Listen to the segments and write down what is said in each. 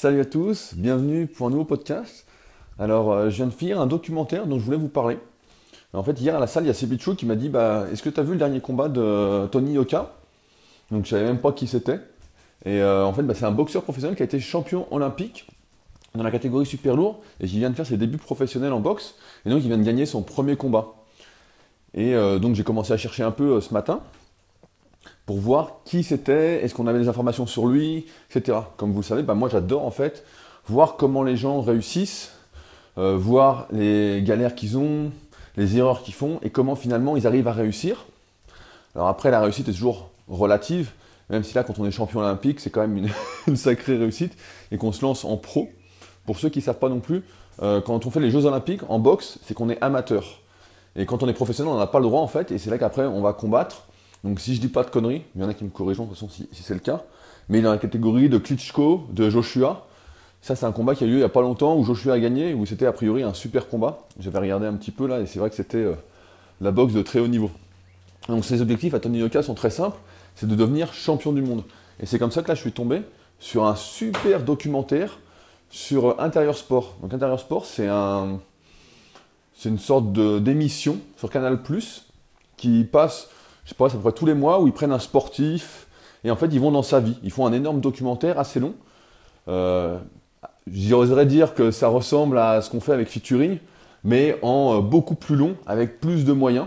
Salut à tous, bienvenue pour un nouveau podcast. Alors, je viens de finir un documentaire dont je voulais vous parler. En fait, hier à la salle, il y a Klitschko qui m'a dit est-ce que tu as vu le dernier combat de Tony Yoka? Donc, je savais même pas qui c'était. Et en fait, c'est un boxeur professionnel qui a été champion olympique dans la catégorie super lourd et qui vient de faire ses débuts professionnels en boxe. Et donc, il vient de gagner son premier combat. Et donc, j'ai commencé à chercher un peu ce matin pour voir qui c'était, est-ce qu'on avait des informations sur lui, etc. Comme vous le savez, moi j'adore en fait voir comment les gens réussissent, voir les galères qu'ils ont, les erreurs qu'ils font et comment finalement ils arrivent à réussir. Alors après, la réussite est toujours relative, même si là quand on est champion olympique, c'est quand même une sacrée réussite et qu'on se lance en pro. Pour ceux qui ne savent pas non plus, quand on fait les Jeux olympiques en boxe, c'est qu'on est amateur. Et quand on est professionnel, on n'a pas le droit en fait, et c'est là qu'après on va combattre. Donc si je dis pas de conneries, il y en a qui me corrigeront de toute façon si c'est le cas, mais dans la catégorie de Klitschko, de Joshua, ça c'est un combat qui a eu lieu il n'y a pas longtemps où Joshua a gagné, où c'était a priori un super combat. J'avais regardé un petit peu là et c'est vrai que c'était la boxe de très haut niveau. Donc ses objectifs à Tony Yoka sont très simples, c'est de devenir champion du monde. Et c'est comme ça que là je suis tombé sur un super documentaire sur Intérieur Sport. Donc Intérieur Sport c'est une sorte d'émission sur Canal+, qui passe, je sais pas, c'est à peu près tous les mois, où ils prennent un sportif et en fait ils vont dans sa vie. Ils font un énorme documentaire assez long. J'oserais dire que ça ressemble à ce qu'on fait avec Featuring, mais en beaucoup plus long, avec plus de moyens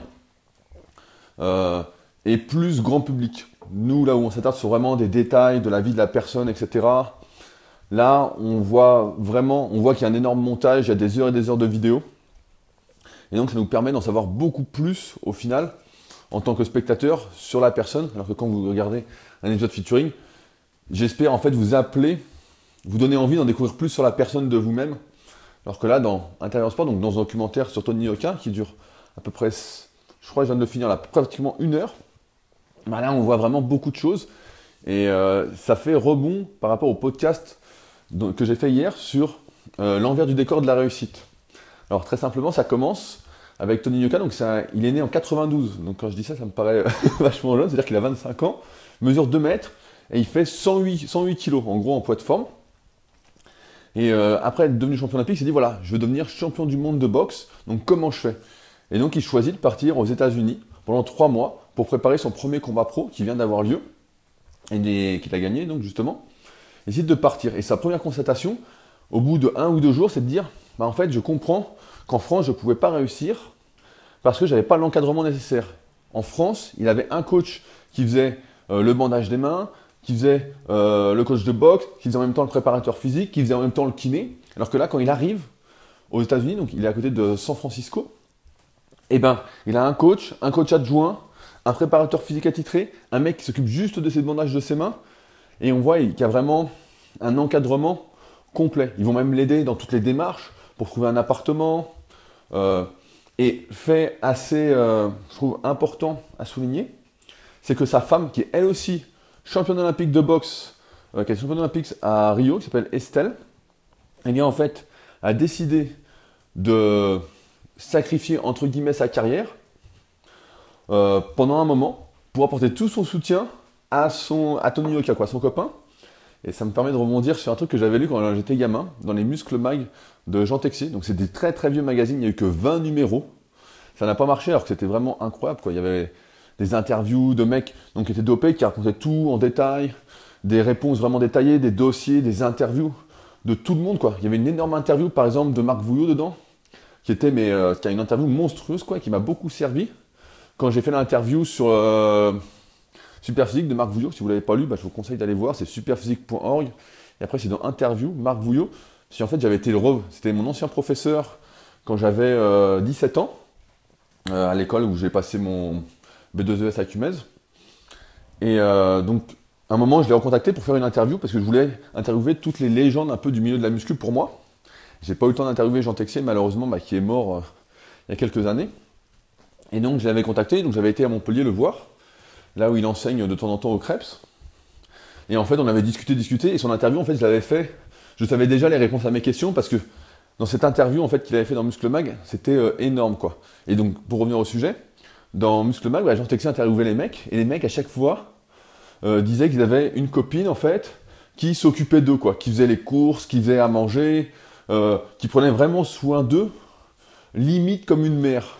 et plus grand public. Nous, là où on s'attarde sur vraiment des détails de la vie de la personne, etc. Là, on voit qu'il y a un énorme montage, il y a des heures et des heures de vidéos. Et donc, ça nous permet d'en savoir beaucoup plus, au final, en tant que spectateur, sur la personne. Alors que quand vous regardez un épisode Featuring, j'espère en fait vous appeler, vous donner envie d'en découvrir plus sur la personne de vous-même. Alors que là, dans Intérieur Sport, donc dans un documentaire sur Tony Yoka, qui dure à peu près, je crois que je viens de le finir là, pratiquement une heure, là, on voit vraiment beaucoup de choses. Et ça fait rebond par rapport au podcast que j'ai fait hier sur l'envers du décor de la réussite. Alors très simplement, ça commence avec Tony Yoka, donc il est né en 92, donc quand je dis ça, ça me paraît vachement jeune, c'est-à-dire qu'il a 25 ans, mesure 2 mètres, et il fait 108 kilos, en gros en poids de forme. Et après être devenu champion olympique, il s'est dit voilà, je veux devenir champion du monde de boxe, donc comment je fais? Et donc il choisit de partir aux États-Unis pendant 3 mois pour préparer son premier combat pro qui vient d'avoir lieu, et qu'il a gagné donc justement. Il décide de partir, et sa première constatation, au bout de 1 ou 2 jours, c'est de dire en fait, je comprends qu'en France, je ne pouvais pas réussir parce que je n'avais pas l'encadrement nécessaire. En France, il avait un coach qui faisait le bandage des mains, qui faisait le coach de boxe, qui faisait en même temps le préparateur physique, qui faisait en même temps le kiné. Alors que là, quand il arrive aux États-Unis, donc il est à côté de San Francisco, il a un coach adjoint, un préparateur physique attitré, un mec qui s'occupe juste de ses bandages de ses mains. Et on voit qu'il y a vraiment un encadrement complet. Ils vont même l'aider dans toutes les démarches pour trouver un appartement, et fait assez, je trouve, important à souligner, c'est que sa femme, qui est elle aussi championne olympique de boxe, qui est championne olympique à Rio, qui s'appelle Estelle, elle en fait a décidé de sacrifier entre guillemets sa carrière pendant un moment pour apporter tout son soutien à Tony Yoka, son copain. Et ça me permet de rebondir sur un truc que j'avais lu quand j'étais gamin, dans les Muscles Mag de Jean Texier. Donc c'est des très très vieux magazines, il n'y a eu que 20 numéros. Ça n'a pas marché alors que c'était vraiment incroyable, quoi. Il y avait des interviews de mecs donc, qui étaient dopés, qui racontaient tout en détail, des réponses vraiment détaillées, des dossiers, des interviews de tout le monde, quoi. Il y avait une énorme interview par exemple de Marc Vouillot dedans, qui a une interview monstrueuse, quoi, qui m'a beaucoup servi. Quand j'ai fait l'interview sur... Superphysique de Marc Vouillot, si vous ne l'avez pas lu, je vous conseille d'aller voir, c'est superphysique.org. Et après, c'est dans Interview, Marc Vouillot. Si en fait, j'avais été c'était mon ancien professeur quand j'avais 17 ans, à l'école où j'ai passé mon B2ES à Cumèze. Et donc, à un moment, je l'ai recontacté pour faire une interview parce que je voulais interviewer toutes les légendes un peu du milieu de la muscu pour moi. J'ai pas eu le temps d'interviewer Jean Texier, malheureusement, qui est mort il y a quelques années. Et donc, je l'avais contacté, donc j'avais été à Montpellier le voir, là où il enseigne de temps en temps au CREPS. Et en fait, on avait discuté, et son interview, en fait, je l'avais fait. Je savais déjà les réponses à mes questions, parce que dans cette interview, en fait, qu'il avait fait dans Muscle Mag, c'était énorme, quoi. Et donc, pour revenir au sujet, dans Muscle Mag, Jean Texier interviewait les mecs, et les mecs, à chaque fois, disaient qu'ils avaient une copine, en fait, qui s'occupaient d'eux, quoi, qui faisaient les courses, qui faisaient à manger, qui prenaient vraiment soin d'eux, limite comme une mère.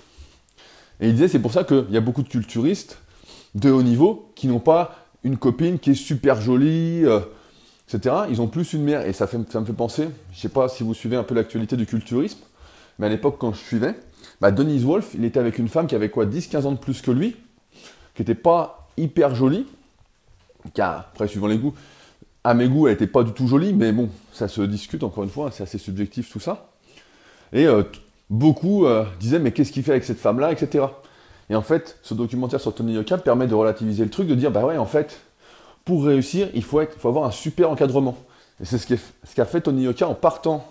Et il disait, c'est pour ça qu'il y a beaucoup de culturistes de haut niveau qui n'ont pas une copine qui est super jolie, etc. Ils ont plus une mère, et ça me fait penser, je ne sais pas si vous suivez un peu l'actualité du culturisme, mais à l'époque, quand je suivais, Dennis Wolf, il était avec une femme qui avait quoi, 10-15 ans de plus que lui, qui n'était pas hyper jolie, car après, suivant les goûts, à mes goûts, elle n'était pas du tout jolie, mais bon, ça se discute encore une fois, hein, c'est assez subjectif tout ça. Et beaucoup disaient, mais qu'est-ce qu'il fait avec cette femme-là, etc. Et en fait, ce documentaire sur Tony Yoka permet de relativiser le truc, de dire, bah ouais, en fait, pour réussir, il faut avoir un super encadrement. Et c'est ce qu'a fait Tony Yoka en partant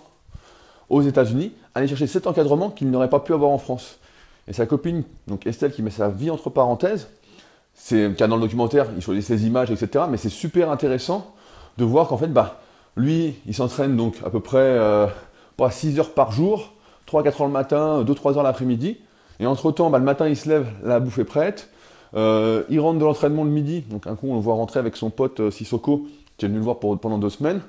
aux États-Unis, aller chercher cet encadrement qu'il n'aurait pas pu avoir en France. Et sa copine, donc Estelle, qui met sa vie entre parenthèses, c'est car dans le documentaire, il choisit ses images, etc. Mais c'est super intéressant de voir qu'en fait, lui, il s'entraîne donc à peu près 6 heures par jour, 3-4 heures le matin, 2-3 heures l'après-midi. Et entre-temps, le matin, il se lève, la bouffe est prête. Il rentre de l'entraînement le midi. Donc un coup, on le voit rentrer avec son pote Sissoko, qui est venu le voir pendant 2 semaines.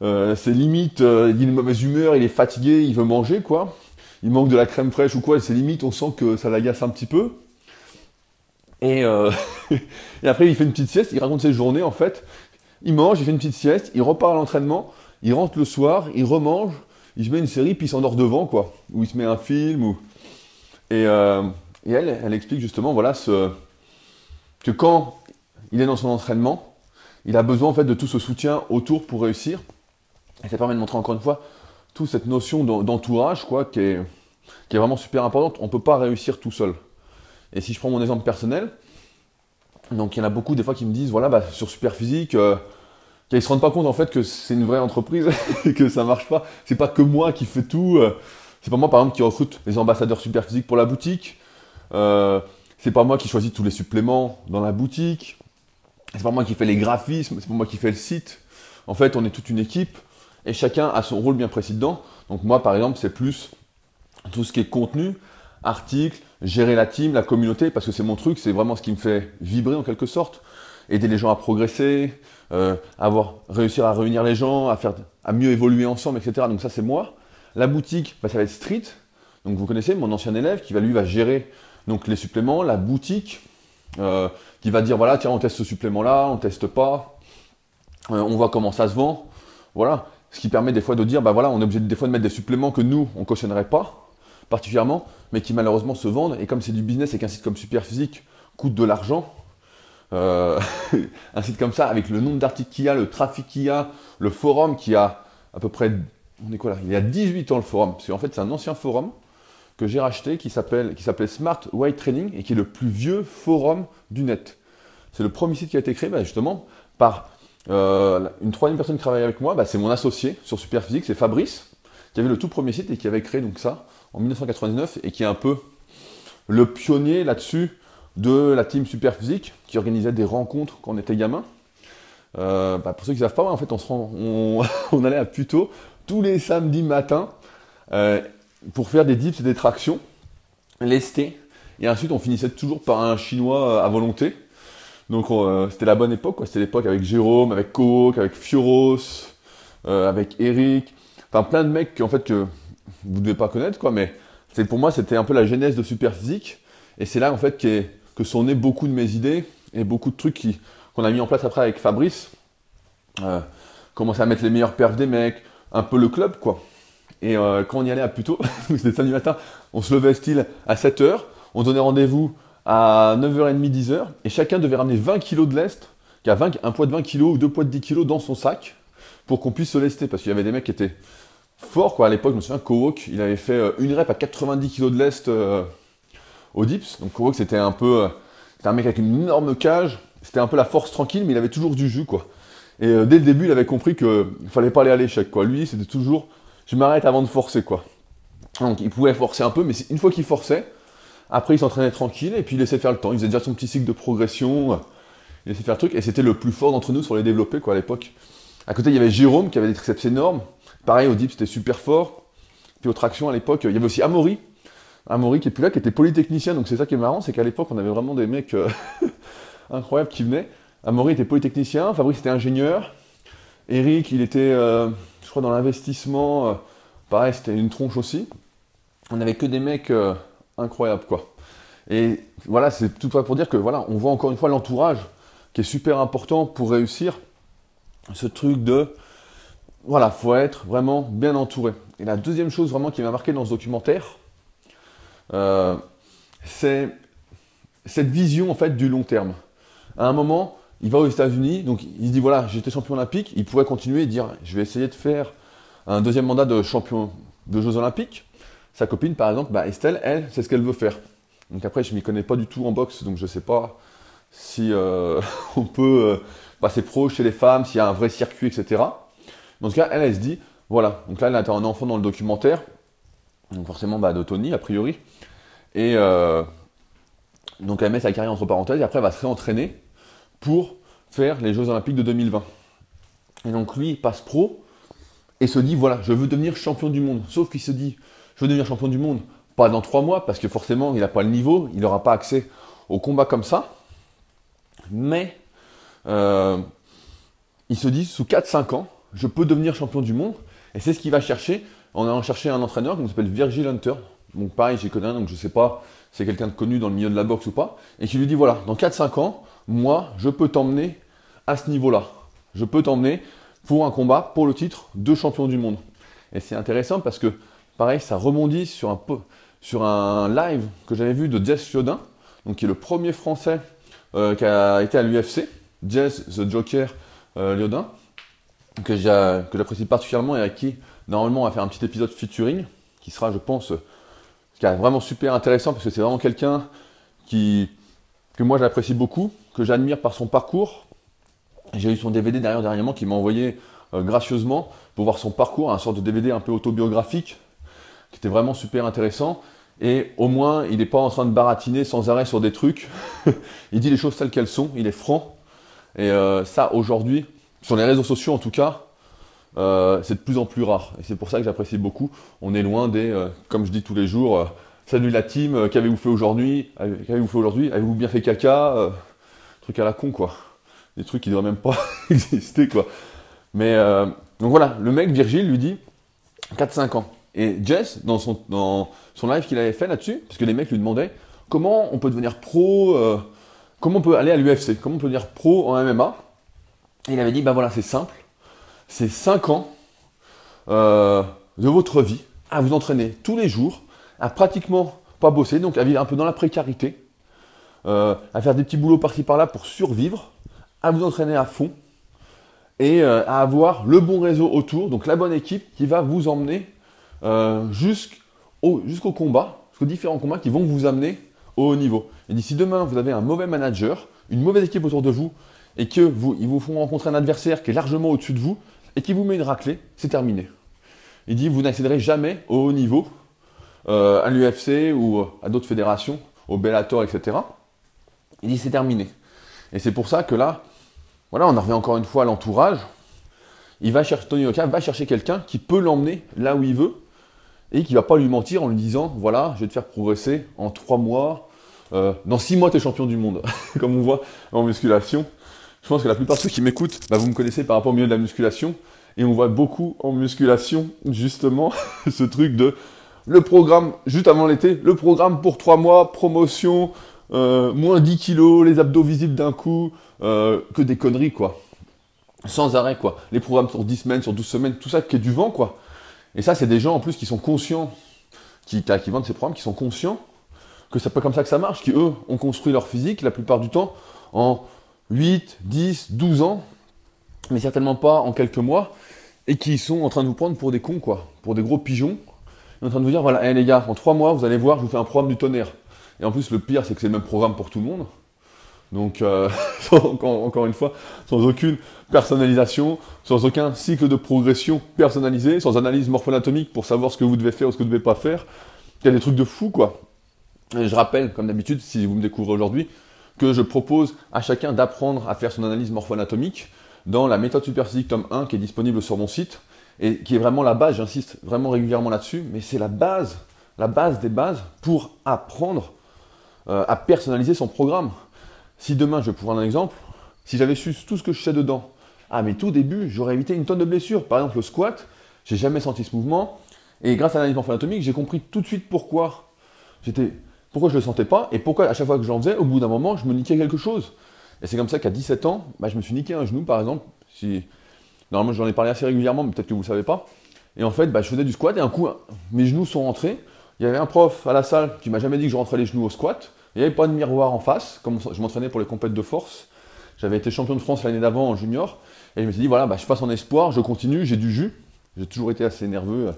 C'est limite, il est de mauvaise humeur, il est fatigué, il veut manger, quoi. Il manque de la crème fraîche ou quoi, et c'est limite, on sent que ça l'agace un petit peu. Et après, il fait une petite sieste, il raconte ses journées, en fait. Il mange, il fait une petite sieste, il repart à l'entraînement, il rentre le soir, il remange, il se met une série, puis il s'endort devant, quoi. Ou il se met un film, ou... Et elle explique justement, voilà, que quand il est dans son entraînement, il a besoin en fait de tout ce soutien autour pour réussir. Et ça permet de montrer encore une fois toute cette notion d'entourage, quoi, qui est vraiment super importante. On ne peut pas réussir tout seul. Et si je prends mon exemple personnel, donc il y en a beaucoup des fois qui me disent, voilà, sur Superphysique, qu'ils ne se rendent pas compte en fait que c'est une vraie entreprise et que ça ne marche pas. C'est pas que moi qui fais tout. C'est pas moi par exemple qui recrute les ambassadeurs Superphysique pour la boutique. C'est pas moi qui choisis tous les suppléments dans la boutique. C'est pas moi qui fais les graphismes, c'est pas moi qui fais le site. En fait, on est toute une équipe et chacun a son rôle bien précis dedans. Donc moi, par exemple, c'est plus tout ce qui est contenu, articles, gérer la team, la communauté, parce que c'est mon truc, c'est vraiment ce qui me fait vibrer en quelque sorte. Aider les gens à progresser, réussir à réunir les gens, à mieux évoluer ensemble, etc. Donc ça, c'est moi. La boutique, ça va être Street. Donc vous connaissez mon ancien élève qui va gérer donc, les suppléments, la boutique. Qui va dire, voilà, tiens, on teste ce supplément-là, on teste pas, on voit comment ça se vend. Voilà, ce qui permet des fois de dire, voilà, on est obligé des fois de mettre des suppléments que nous, on cautionnerait pas particulièrement, mais qui malheureusement se vendent. Et comme c'est du business et qu'un site comme Superphysique coûte de l'argent, un site comme ça, avec le nombre d'articles qu'il y a, le trafic qu'il y a, le forum qui a à peu près, on est quoi là ? Il y a 18 ans le forum, parce qu'en fait, c'est un ancien forum que j'ai racheté, qui s'appelait Smart Weight Training et qui est le plus vieux forum du net. C'est le premier site qui a été créé justement par une troisième personne qui travaille avec moi, c'est mon associé sur Superphysique, c'est Fabrice, qui avait le tout premier site et qui avait créé donc ça en 1999 et qui est un peu le pionnier là-dessus de la team Superphysique qui organisait des rencontres quand on était gamin. Pour ceux qui ne savent pas, en fait, on allait à Puteaux tous les samedis matins pour faire des dips et des tractions, lestés. Et ensuite, on finissait toujours par un chinois à volonté. Donc, c'était la bonne époque, quoi. C'était l'époque avec Jérôme, avec Coke, avec Fioros, avec Eric. Enfin, plein de mecs que vous ne devez pas connaître, quoi. Mais pour moi, c'était un peu la genèse de Superphysique. Et c'est là, en fait, que sont nées beaucoup de mes idées et beaucoup de trucs qu'on a mis en place après avec Fabrice. Commencer à mettre les meilleurs perfs des mecs, un peu le club, quoi. Et quand on y allait à Puteaux, c'était samedi matin, on se levait style à 7h, on donnait rendez-vous à 9h30, 10h, et chacun devait ramener 20 kg de lest, qui a un poids de 20 kg ou 2 poids de 10 kg dans son sac, pour qu'on puisse se lester, parce qu'il y avait des mecs qui étaient forts, quoi. À l'époque, je me souviens, Kowok, il avait fait une rep à 90 kg de lest au dips, donc Kowok, c'était un peu, c'était un mec avec une énorme cage, c'était un peu la force tranquille, mais il avait toujours du jus, quoi. Et dès le début, il avait compris qu'il ne fallait pas aller à l'échec, quoi. Lui, c'était toujours... Je m'arrête avant de forcer, quoi. Donc, il pouvait forcer un peu, mais une fois qu'il forçait, après, il s'entraînait tranquille et puis il laissait faire le temps. Il faisait déjà son petit cycle de progression, il laissait faire le truc. Et c'était le plus fort d'entre nous sur les développés, quoi, à l'époque. À côté, il y avait Jérôme qui avait des triceps énormes. Pareil, au dip, c'était super fort. Puis aux tractions, à l'époque, il y avait aussi Amaury. Amaury qui est plus là, qui était polytechnicien. Donc, c'est ça qui est marrant, c'est qu'à l'époque, on avait vraiment des mecs incroyables qui venaient. Amaury était polytechnicien, Fabrice était ingénieur. Eric, il était, je crois, dans l'investissement. Pareil, c'était une tronche aussi. On n'avait que des mecs incroyables, quoi. Et voilà, c'est tout ça pour dire que voilà, on voit encore une fois l'entourage qui est super important pour réussir. Ce truc de, voilà, faut être vraiment bien entouré. Et la deuxième chose vraiment qui m'a marqué dans ce documentaire, c'est cette vision en fait du long terme. À un moment, il va aux États-Unis, donc il se dit voilà, j'étais champion olympique. Il pourrait continuer et dire je vais essayer de faire un deuxième mandat de champion de Jeux olympiques. Sa copine par exemple, bah Estelle, elle, c'est ce qu'elle veut faire. Donc après, je ne m'y connais pas du tout en boxe, donc je ne sais pas si on peut passer pro chez les femmes, s'il y a un vrai circuit, etc. Mais en tout cas, elle, elle se dit, voilà. Donc là, elle a un enfant dans le documentaire, donc forcément bah, de Tony, a priori. Et donc elle met sa carrière entre parenthèses, et après, elle va se réentraîner pour faire les Jeux Olympiques de 2020. Et donc lui, il passe pro, et se dit, voilà, je veux devenir champion du monde. Sauf qu'il se dit, je veux devenir champion du monde. Pas dans 3 mois, parce que forcément, il n'a pas le niveau, il n'aura pas accès au combat comme ça. Mais il se dit, sous 4-5 ans, je peux devenir champion du monde. Et c'est ce qu'il va chercher en allant chercher un entraîneur qui s'appelle Virgil Hunter. Donc pareil, j'y connais un, donc je ne sais pas si c'est quelqu'un de connu dans le milieu de la boxe ou pas. Et qui lui dit, voilà, dans 4-5 ans, moi, je peux t'emmener à ce niveau-là. Je peux t'emmener pour un combat, pour le titre de champion du monde. Et c'est intéressant parce que, pareil, ça rebondit sur un live que j'avais vu de Jess Liaudin, donc qui est le premier français qui a été à l'UFC, Jess The Joker Liaudin, que j'apprécie particulièrement et à qui normalement on va faire un petit épisode featuring, qui sera je pense qui est vraiment super intéressant parce que c'est vraiment quelqu'un que moi j'apprécie beaucoup, que j'admire par son parcours. J'ai eu son DVD dernièrement qui m'a envoyé gracieusement pour voir son parcours, un sorte de DVD un peu autobiographique, qui était vraiment super intéressant. Et au moins, il n'est pas en train de baratiner sans arrêt sur des trucs. Il dit les choses telles qu'elles sont, il est franc. Et ça, aujourd'hui, sur les réseaux sociaux en tout cas, c'est de plus en plus rare. Et c'est pour ça que j'apprécie beaucoup. On est loin des, comme je dis tous les jours, salut la team, qu'avez-vous fait aujourd'hui ? Avez-vous bien fait caca ? Truc à la con, quoi. Des trucs qui ne devraient même pas exister, quoi. Mais donc voilà, le mec, Virgile, lui dit 4-5 ans. Et Jess, dans son live qu'il avait fait là-dessus, parce que les mecs lui demandaient comment on peut devenir pro, comment on peut aller à l'UFC, comment on peut devenir pro en MMA. Et il avait dit, bah voilà, c'est simple, c'est 5 ans de votre vie à vous entraîner tous les jours, à pratiquement pas bosser, donc à vivre un peu dans la précarité, à faire des petits boulots par-ci par-là pour survivre, à vous entraîner à fond et à avoir le bon réseau autour, donc la bonne équipe qui va vous emmener jusqu'au combat, jusqu'aux différents combats qui vont vous amener au haut niveau. Et d'ici demain, vous avez un mauvais manager, une mauvaise équipe autour de vous, et qu'ils vous font rencontrer un adversaire qui est largement au-dessus de vous, et qui vous met une raclée, c'est terminé. Il dit, vous n'accéderez jamais au haut niveau, à l'UFC ou à d'autres fédérations, au Bellator, etc. Il dit, c'est terminé. Et c'est pour ça que là, voilà, on en revient encore une fois à l'entourage. Tony Yoka va chercher quelqu'un qui peut l'emmener là où il veut, et qui ne va pas lui mentir en lui disant « Voilà, je vais te faire progresser en 3 mois. Dans 6 mois, tu es champion du monde. » Comme on voit en musculation. Je pense que la plupart de ceux qui m'écoutent, bah, vous me connaissez par rapport au milieu de la musculation. Et on voit beaucoup en musculation, justement, ce truc de le programme juste avant l'été, le programme pour 3 mois, promotion, moins 10 kilos, les abdos visibles d'un coup, que des conneries, quoi. Sans arrêt, quoi. Les programmes sur 10 semaines, sur 12 semaines, tout ça qui est du vent, quoi. Et ça, c'est des gens en plus qui sont conscients, qui vendent ces programmes, qui sont conscients que c'est pas comme ça que ça marche, qui eux ont construit leur physique la plupart du temps en 8, 10, 12 ans, mais certainement pas en quelques mois, et qui sont en train de vous prendre pour des cons, quoi, pour des gros pigeons, et en train de vous dire voilà, hey, les gars, en 3 mois, vous allez voir, je vous fais un programme du tonnerre. Et en plus, le pire, c'est que c'est le même programme pour tout le monde. Donc, encore une fois, sans aucune personnalisation, sans aucun cycle de progression personnalisé, sans analyse morpho-anatomique pour savoir ce que vous devez faire ou ce que vous ne devez pas faire. Il y a des trucs de fou, quoi. Et je rappelle, comme d'habitude, si vous me découvrez aujourd'hui, que je propose à chacun d'apprendre à faire son analyse morpho-anatomique dans la méthode Superphysique tome 1 qui est disponible sur mon site et qui est vraiment la base, j'insiste vraiment régulièrement là-dessus, mais c'est la base des bases pour apprendre à personnaliser son programme. Si demain, je vais vous prendre un exemple, si j'avais su tout ce que je sais dedans à mes tout débuts, j'aurais évité une tonne de blessures. Par exemple, le squat, j'ai jamais senti ce mouvement. Et grâce à l'analyse morpho-anatomique, j'ai compris tout de suite pourquoi je ne le sentais pas et pourquoi à chaque fois que j'en faisais, au bout d'un moment, je me niquais quelque chose. Et c'est comme ça qu'à 17 ans, bah, je me suis niqué un genou, par exemple. Normalement, j'en ai parlé assez régulièrement, mais peut-être que vous ne le savez pas. Et en fait, bah, je faisais du squat et un coup, mes genoux sont rentrés. Il y avait un prof à la salle qui m'a jamais dit que je rentrais les genoux au squat. Il n'y avait pas de miroir en face. Comme je m'entraînais pour les compètes de force, j'avais été champion de France l'année d'avant en junior. Et je me suis dit, voilà, bah, je passe en espoir, je continue, j'ai du jus. J'ai toujours été assez nerveux,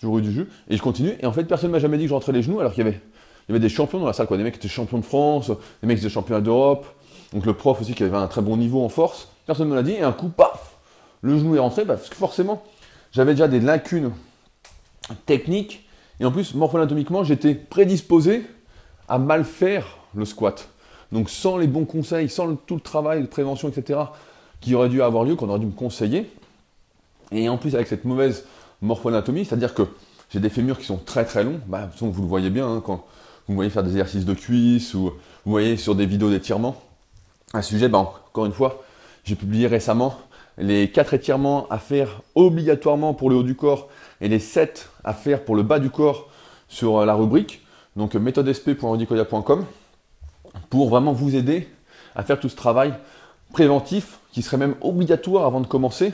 toujours eu du jus. Et je continue. Et en fait, personne ne m'a jamais dit que je rentrais les genoux alors qu'il y avait des champions dans la salle, quoi. Des mecs qui étaient champions de France, des mecs qui étaient champions d'Europe. Donc le prof aussi qui avait un très bon niveau en force. Personne ne me l'a dit. Et un coup, paf, le genou est rentré. Bah, parce que forcément, j'avais déjà des lacunes techniques. Et en plus, morpho-anatomiquement, j'étais prédisposé à mal faire le squat. Donc sans les bons conseils, sans tout le travail de prévention, etc., qui aurait dû avoir lieu, qu'on aurait dû me conseiller. Et en plus, avec cette mauvaise morpho-anatomie, c'est-à-dire que j'ai des fémurs qui sont très très longs. Bah, de toute façon, vous le voyez bien, hein, quand vous me voyez faire des exercices de cuisses ou vous voyez sur des vidéos d'étirement. Un sujet, bah, encore une fois, j'ai publié récemment les 4 étirements à faire obligatoirement pour le haut du corps et les 7 à faire pour le bas du corps sur la rubrique, donc méthodesp.rudicoya.com, pour vraiment vous aider à faire tout ce travail préventif qui serait même obligatoire avant de commencer,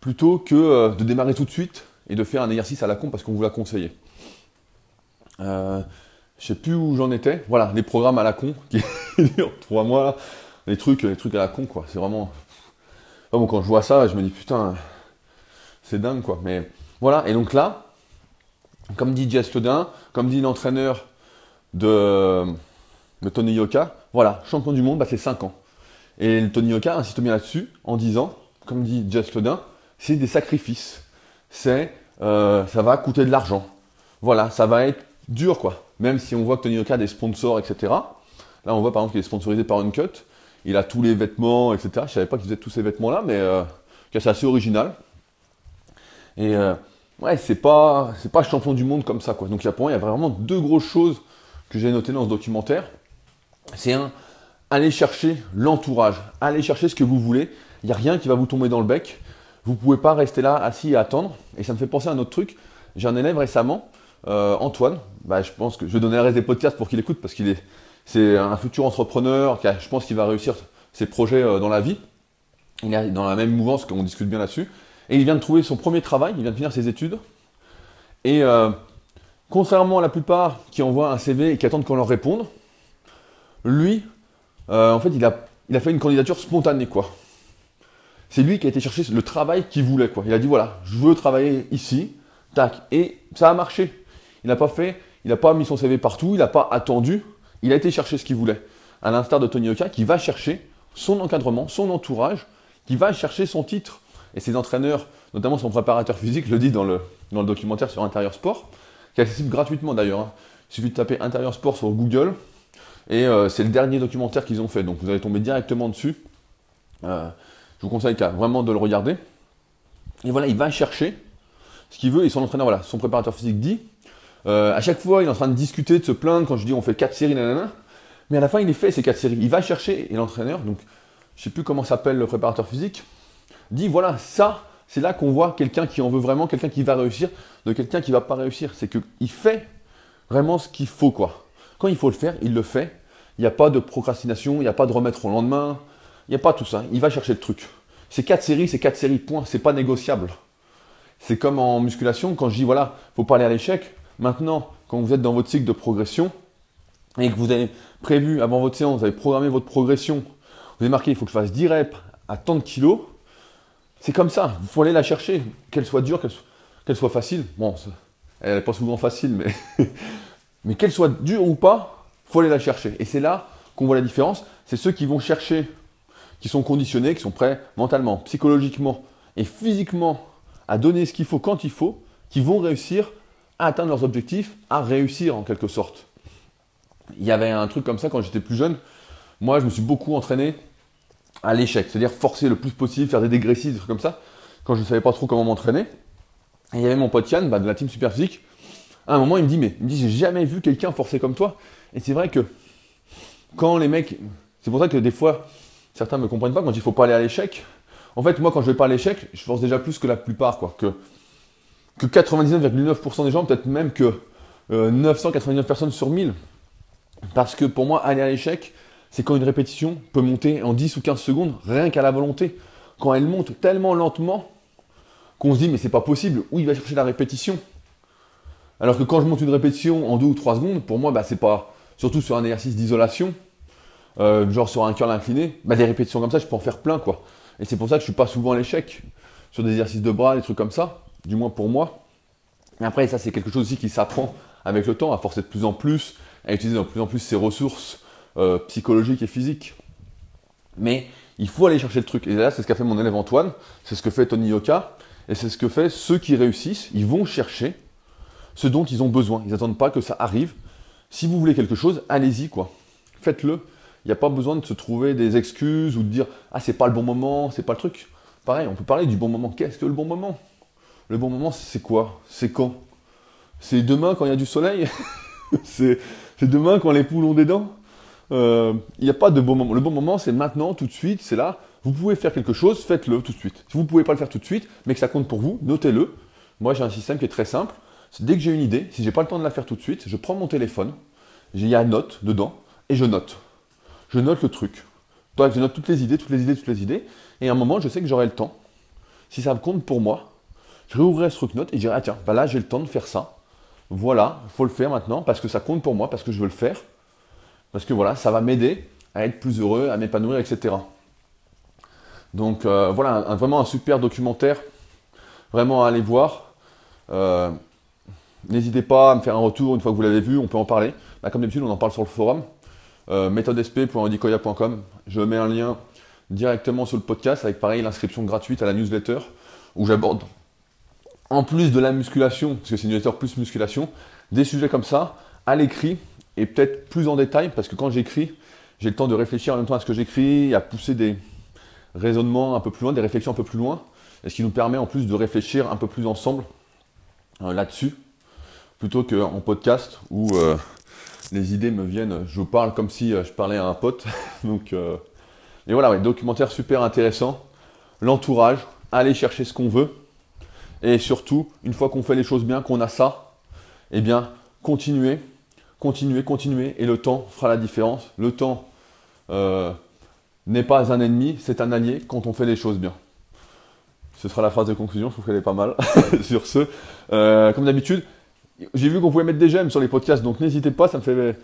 plutôt que de démarrer tout de suite et de faire un exercice à la con parce qu'on vous l'a conseillé. Je sais plus où j'en étais. Voilà, les programmes à la con qui durent 3 mois, là. Les trucs à la con, quoi. C'est vraiment... Enfin, bon, quand je vois ça, je me dis putain, c'est dingue, quoi. Mais... Voilà, et donc là, comme dit Jess Liaudin, comme dit l'entraîneur de Tony Yoka, voilà, champion du monde, bah, c'est 5 ans. Et le Tony Yoka insiste bien là-dessus en disant, comme dit Jess Liaudin, c'est des sacrifices, ça va coûter de l'argent. Voilà, ça va être dur, quoi. Même si on voit que Tony Yoka a des sponsors, etc. Là, on voit par exemple qu'il est sponsorisé par Uncut, il a tous les vêtements, etc. Je ne savais pas qu'il faisait tous ces vêtements-là, mais c'est assez original. Et ouais, c'est pas champion du monde comme ça, quoi. Donc là, pour moi, il y a vraiment 2 grosses choses que j'ai notées dans ce documentaire. C'est allez chercher l'entourage, allez chercher ce que vous voulez. Il n'y a rien qui va vous tomber dans le bec. Vous ne pouvez pas rester là assis et attendre. Et ça me fait penser à un autre truc. J'ai un élève récemment, Antoine. Bah, je pense que je vais donner le reste des podcasts pour qu'il écoute parce qu'il c'est un futur entrepreneur qui je pense qu'il va réussir ses projets dans la vie. Il est dans la même mouvance, qu'on discute bien là-dessus. Et il vient de trouver son premier travail, il vient de finir ses études. Et contrairement à la plupart qui envoient un CV et qui attendent qu'on leur réponde, lui, en fait, il a fait une candidature spontanée, quoi. C'est lui qui a été chercher le travail qu'il voulait, quoi. Il a dit, voilà, je veux travailler ici, tac, et ça a marché. Il n'a pas mis son CV partout, il n'a pas attendu, il a été chercher ce qu'il voulait. À l'instar de Tony Yoka, qui va chercher son encadrement, son entourage, qui va chercher son titre. Et ses entraîneurs, notamment son préparateur physique, le dit dans le documentaire sur Intérieur Sport, qui est accessible gratuitement d'ailleurs, hein. Il suffit de taper Intérieur Sport sur Google, et c'est le dernier documentaire qu'ils ont fait, donc vous allez tomber directement dessus. Je vous conseille vraiment de le regarder. Et voilà, il va chercher ce qu'il veut, et son entraîneur, voilà, son préparateur physique dit, à chaque fois, il est en train de discuter, de se plaindre, quand je dis on fait 4 séries, nanana, mais à la fin, il les fait ces 4 séries. Il va chercher, et l'entraîneur, donc je ne sais plus comment s'appelle le préparateur physique, dit voilà, ça, c'est là qu'on voit quelqu'un qui en veut vraiment, quelqu'un qui va réussir, de quelqu'un qui ne va pas réussir. C'est qu'il fait vraiment ce qu'il faut, quoi. Quand il faut le faire, il le fait. Il n'y a pas de procrastination, il n'y a pas de remettre au lendemain, il n'y a pas tout ça. Il va chercher le truc. C'est 4 séries, point. C'est pas négociable. C'est comme en musculation, quand je dis voilà, il faut pas aller à l'échec. Maintenant, quand vous êtes dans votre cycle de progression et que vous avez prévu avant votre séance, vous avez programmé votre progression, vous avez marqué il faut que je fasse 10 reps à tant de kilos. C'est comme ça, il faut aller la chercher, qu'elle soit dure, qu'elle soit facile. Bon, elle n'est pas souvent facile, mais, mais qu'elle soit dure ou pas, il faut aller la chercher. Et c'est là qu'on voit la différence. C'est ceux qui vont chercher, qui sont conditionnés, qui sont prêts mentalement, psychologiquement et physiquement à donner ce qu'il faut quand il faut, qui vont réussir à atteindre leurs objectifs, à réussir en quelque sorte. Il y avait un truc comme ça quand j'étais plus jeune. Moi, je me suis beaucoup entraîné à l'échec, c'est-à-dire forcer le plus possible, faire des dégressifs, des trucs comme ça, quand je ne savais pas trop comment m'entraîner. Et il y avait mon pote Yann, de la team Superphysique. À un moment, il me dit, j'ai jamais vu quelqu'un forcer comme toi. Et c'est vrai que quand les mecs, c'est pour ça que des fois, certains ne me comprennent pas, quand il ne faut pas aller à l'échec, En fait, moi, quand je vais pas à l'échec, je force déjà plus que la plupart, quoi. Que 99,9% des gens, peut-être même que 999 personnes sur 1000. Parce que pour moi, aller à l'échec, c'est quand une répétition peut monter en 10 ou 15 secondes, rien qu'à la volonté. Quand elle monte tellement lentement qu'on se dit, mais c'est pas possible, où il va chercher la répétition. Alors que quand je monte une répétition en 2 ou 3 secondes, pour moi, bah, c'est pas. Surtout sur un exercice d'isolation, genre sur un curl incliné, bah, des répétitions comme ça, je peux en faire plein, quoi. Et c'est pour ça que je suis pas souvent à l'échec sur des exercices de bras, des trucs comme ça, du moins pour moi. Et après, ça, c'est quelque chose aussi qui s'apprend avec le temps, à forcer de plus en plus, à utiliser de plus en plus ses ressources psychologiques et physiques. Mais il faut aller chercher le truc. Et là, c'est ce qu'a fait mon élève Antoine, c'est ce que fait Tony Yoka, et c'est ce que fait ceux qui réussissent. Ils vont chercher ce dont ils ont besoin. Ils n'attendent pas que ça arrive. Si vous voulez quelque chose, allez-y, quoi. Faites-le. Il n'y a pas besoin de se trouver des excuses ou de dire « Ah, c'est pas le bon moment, c'est pas le truc ». Pareil, on peut parler du bon moment. Qu'est-ce que le bon moment? Le bon moment, c'est quoi? C'est quand? C'est demain quand il y a du soleil? C'est demain quand les poules ont des dents? Il n'y a pas de bon moment. Le bon moment, c'est maintenant, tout de suite, c'est là. Vous pouvez faire quelque chose, faites-le tout de suite. Si vous ne pouvez pas le faire tout de suite, mais que ça compte pour vous, notez-le. Moi, j'ai un système qui est très simple. Dès que j'ai une idée, si j'ai pas le temps de la faire tout de suite, je prends mon téléphone, il y a note dedans, et je note. Je note le truc. Donc, je note toutes les idées, toutes les idées, toutes les idées, et à un moment, je sais que j'aurai le temps. Si ça me compte pour moi, je réouvrirai ce truc-note et je dirai, ah tiens, bah là, j'ai le temps de faire ça. Voilà, il faut le faire maintenant, parce que ça compte pour moi, parce que je veux le faire. Parce que voilà, ça va m'aider à être plus heureux, à m'épanouir, etc. Donc voilà, vraiment un super documentaire, vraiment à aller voir. N'hésitez pas à me faire un retour une fois que vous l'avez vu, on peut en parler. Bah, comme d'habitude, on en parle sur le forum, méthodesp.audicoya.com. Je mets un lien directement sur le podcast avec pareil l'inscription gratuite à la newsletter où j'aborde, en plus de la musculation, parce que c'est une newsletter plus musculation, des sujets comme ça, à l'écrit et peut-être plus en détail, parce que quand j'écris, j'ai le temps de réfléchir en même temps à ce que j'écris, à pousser des raisonnements un peu plus loin, des réflexions un peu plus loin, et ce qui nous permet en plus de réfléchir un peu plus ensemble là-dessus. Plutôt qu'en podcast où les idées me viennent, je vous parle comme si je parlais à un pote. Donc, et voilà, ouais, documentaire super intéressant. L'entourage, aller chercher ce qu'on veut. Et surtout, une fois qu'on fait les choses bien, qu'on a ça, eh bien, continuez. Et le temps fera la différence. Le temps n'est pas un ennemi, c'est un allié quand on fait les choses bien. Ce sera la phrase de conclusion, je trouve qu'elle est pas mal. Sur ce, comme d'habitude, j'ai vu qu'on pouvait mettre des j'aime sur les podcasts, donc n'hésitez pas, ça me fait...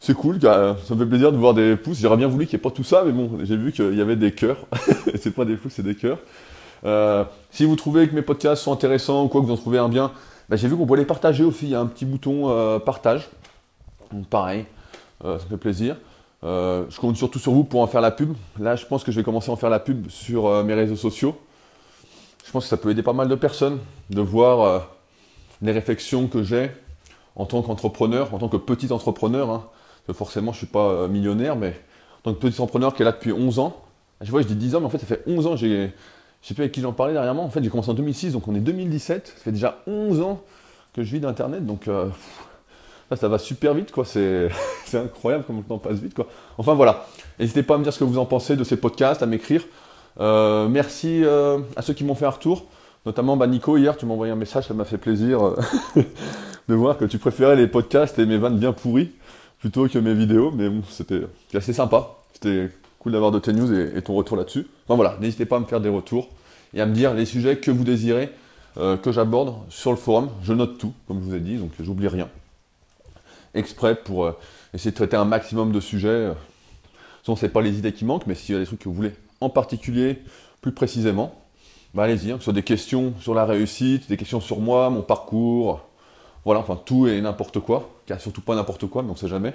C'est cool, ça me fait plaisir de voir des pouces. J'aurais bien voulu qu'il n'y ait pas tout ça, mais bon, j'ai vu qu'il y avait des cœurs. C'est pas des pouces, c'est des cœurs. Si vous trouvez que mes podcasts sont intéressants ou quoi, que vous en trouvez un bien, bah, j'ai vu qu'on pouvait les partager aussi. Il y a un petit bouton partage. Donc pareil, ça me fait plaisir. Je compte surtout sur vous pour en faire la pub. Là, je pense que je vais commencer à en faire la pub sur mes réseaux sociaux. Je pense que ça peut aider pas mal de personnes de voir... les réflexions que j'ai en tant qu'entrepreneur, en tant que petit entrepreneur, hein, parce que forcément je ne suis pas millionnaire, mais en tant que petit entrepreneur qui est là depuis 11 ans, je vois, je dis 10 ans, mais en fait ça fait 11 ans, je ne sais plus avec qui j'en parlais dernièrement, en fait j'ai commencé en 2006, donc on est 2017, ça fait déjà 11 ans que je vis d'Internet, donc ça va super vite, quoi. C'est incroyable comme le temps passe vite, quoi. Enfin voilà, n'hésitez pas à me dire ce que vous en pensez de ces podcasts, à m'écrire. Merci à ceux qui m'ont fait un retour. Notamment, bah Nico, hier, tu m'as envoyé un message, ça m'a fait plaisir de voir que tu préférais les podcasts et mes vannes bien pourries plutôt que mes vidéos. Mais bon, c'était assez sympa. C'était cool d'avoir de tes news et ton retour là-dessus. Enfin voilà, n'hésitez pas à me faire des retours et à me dire les sujets que vous désirez que j'aborde sur le forum. Je note tout, comme je vous ai dit, donc j'oublie rien. Exprès pour essayer de traiter un maximum de sujets. Sinon, ce n'est pas les idées qui manquent, mais s'il y a des trucs que vous voulez en particulier, plus précisément, bah allez-y, hein, que ce soit des questions sur la réussite, des questions sur moi, mon parcours, voilà, enfin tout et n'importe quoi, car surtout pas n'importe quoi, mais on ne sait jamais.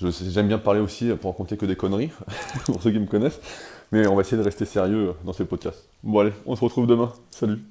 J'aime bien parler aussi pour raconter que des conneries, pour ceux qui me connaissent, mais on va essayer de rester sérieux dans ces podcasts. Bon allez, on se retrouve demain, salut.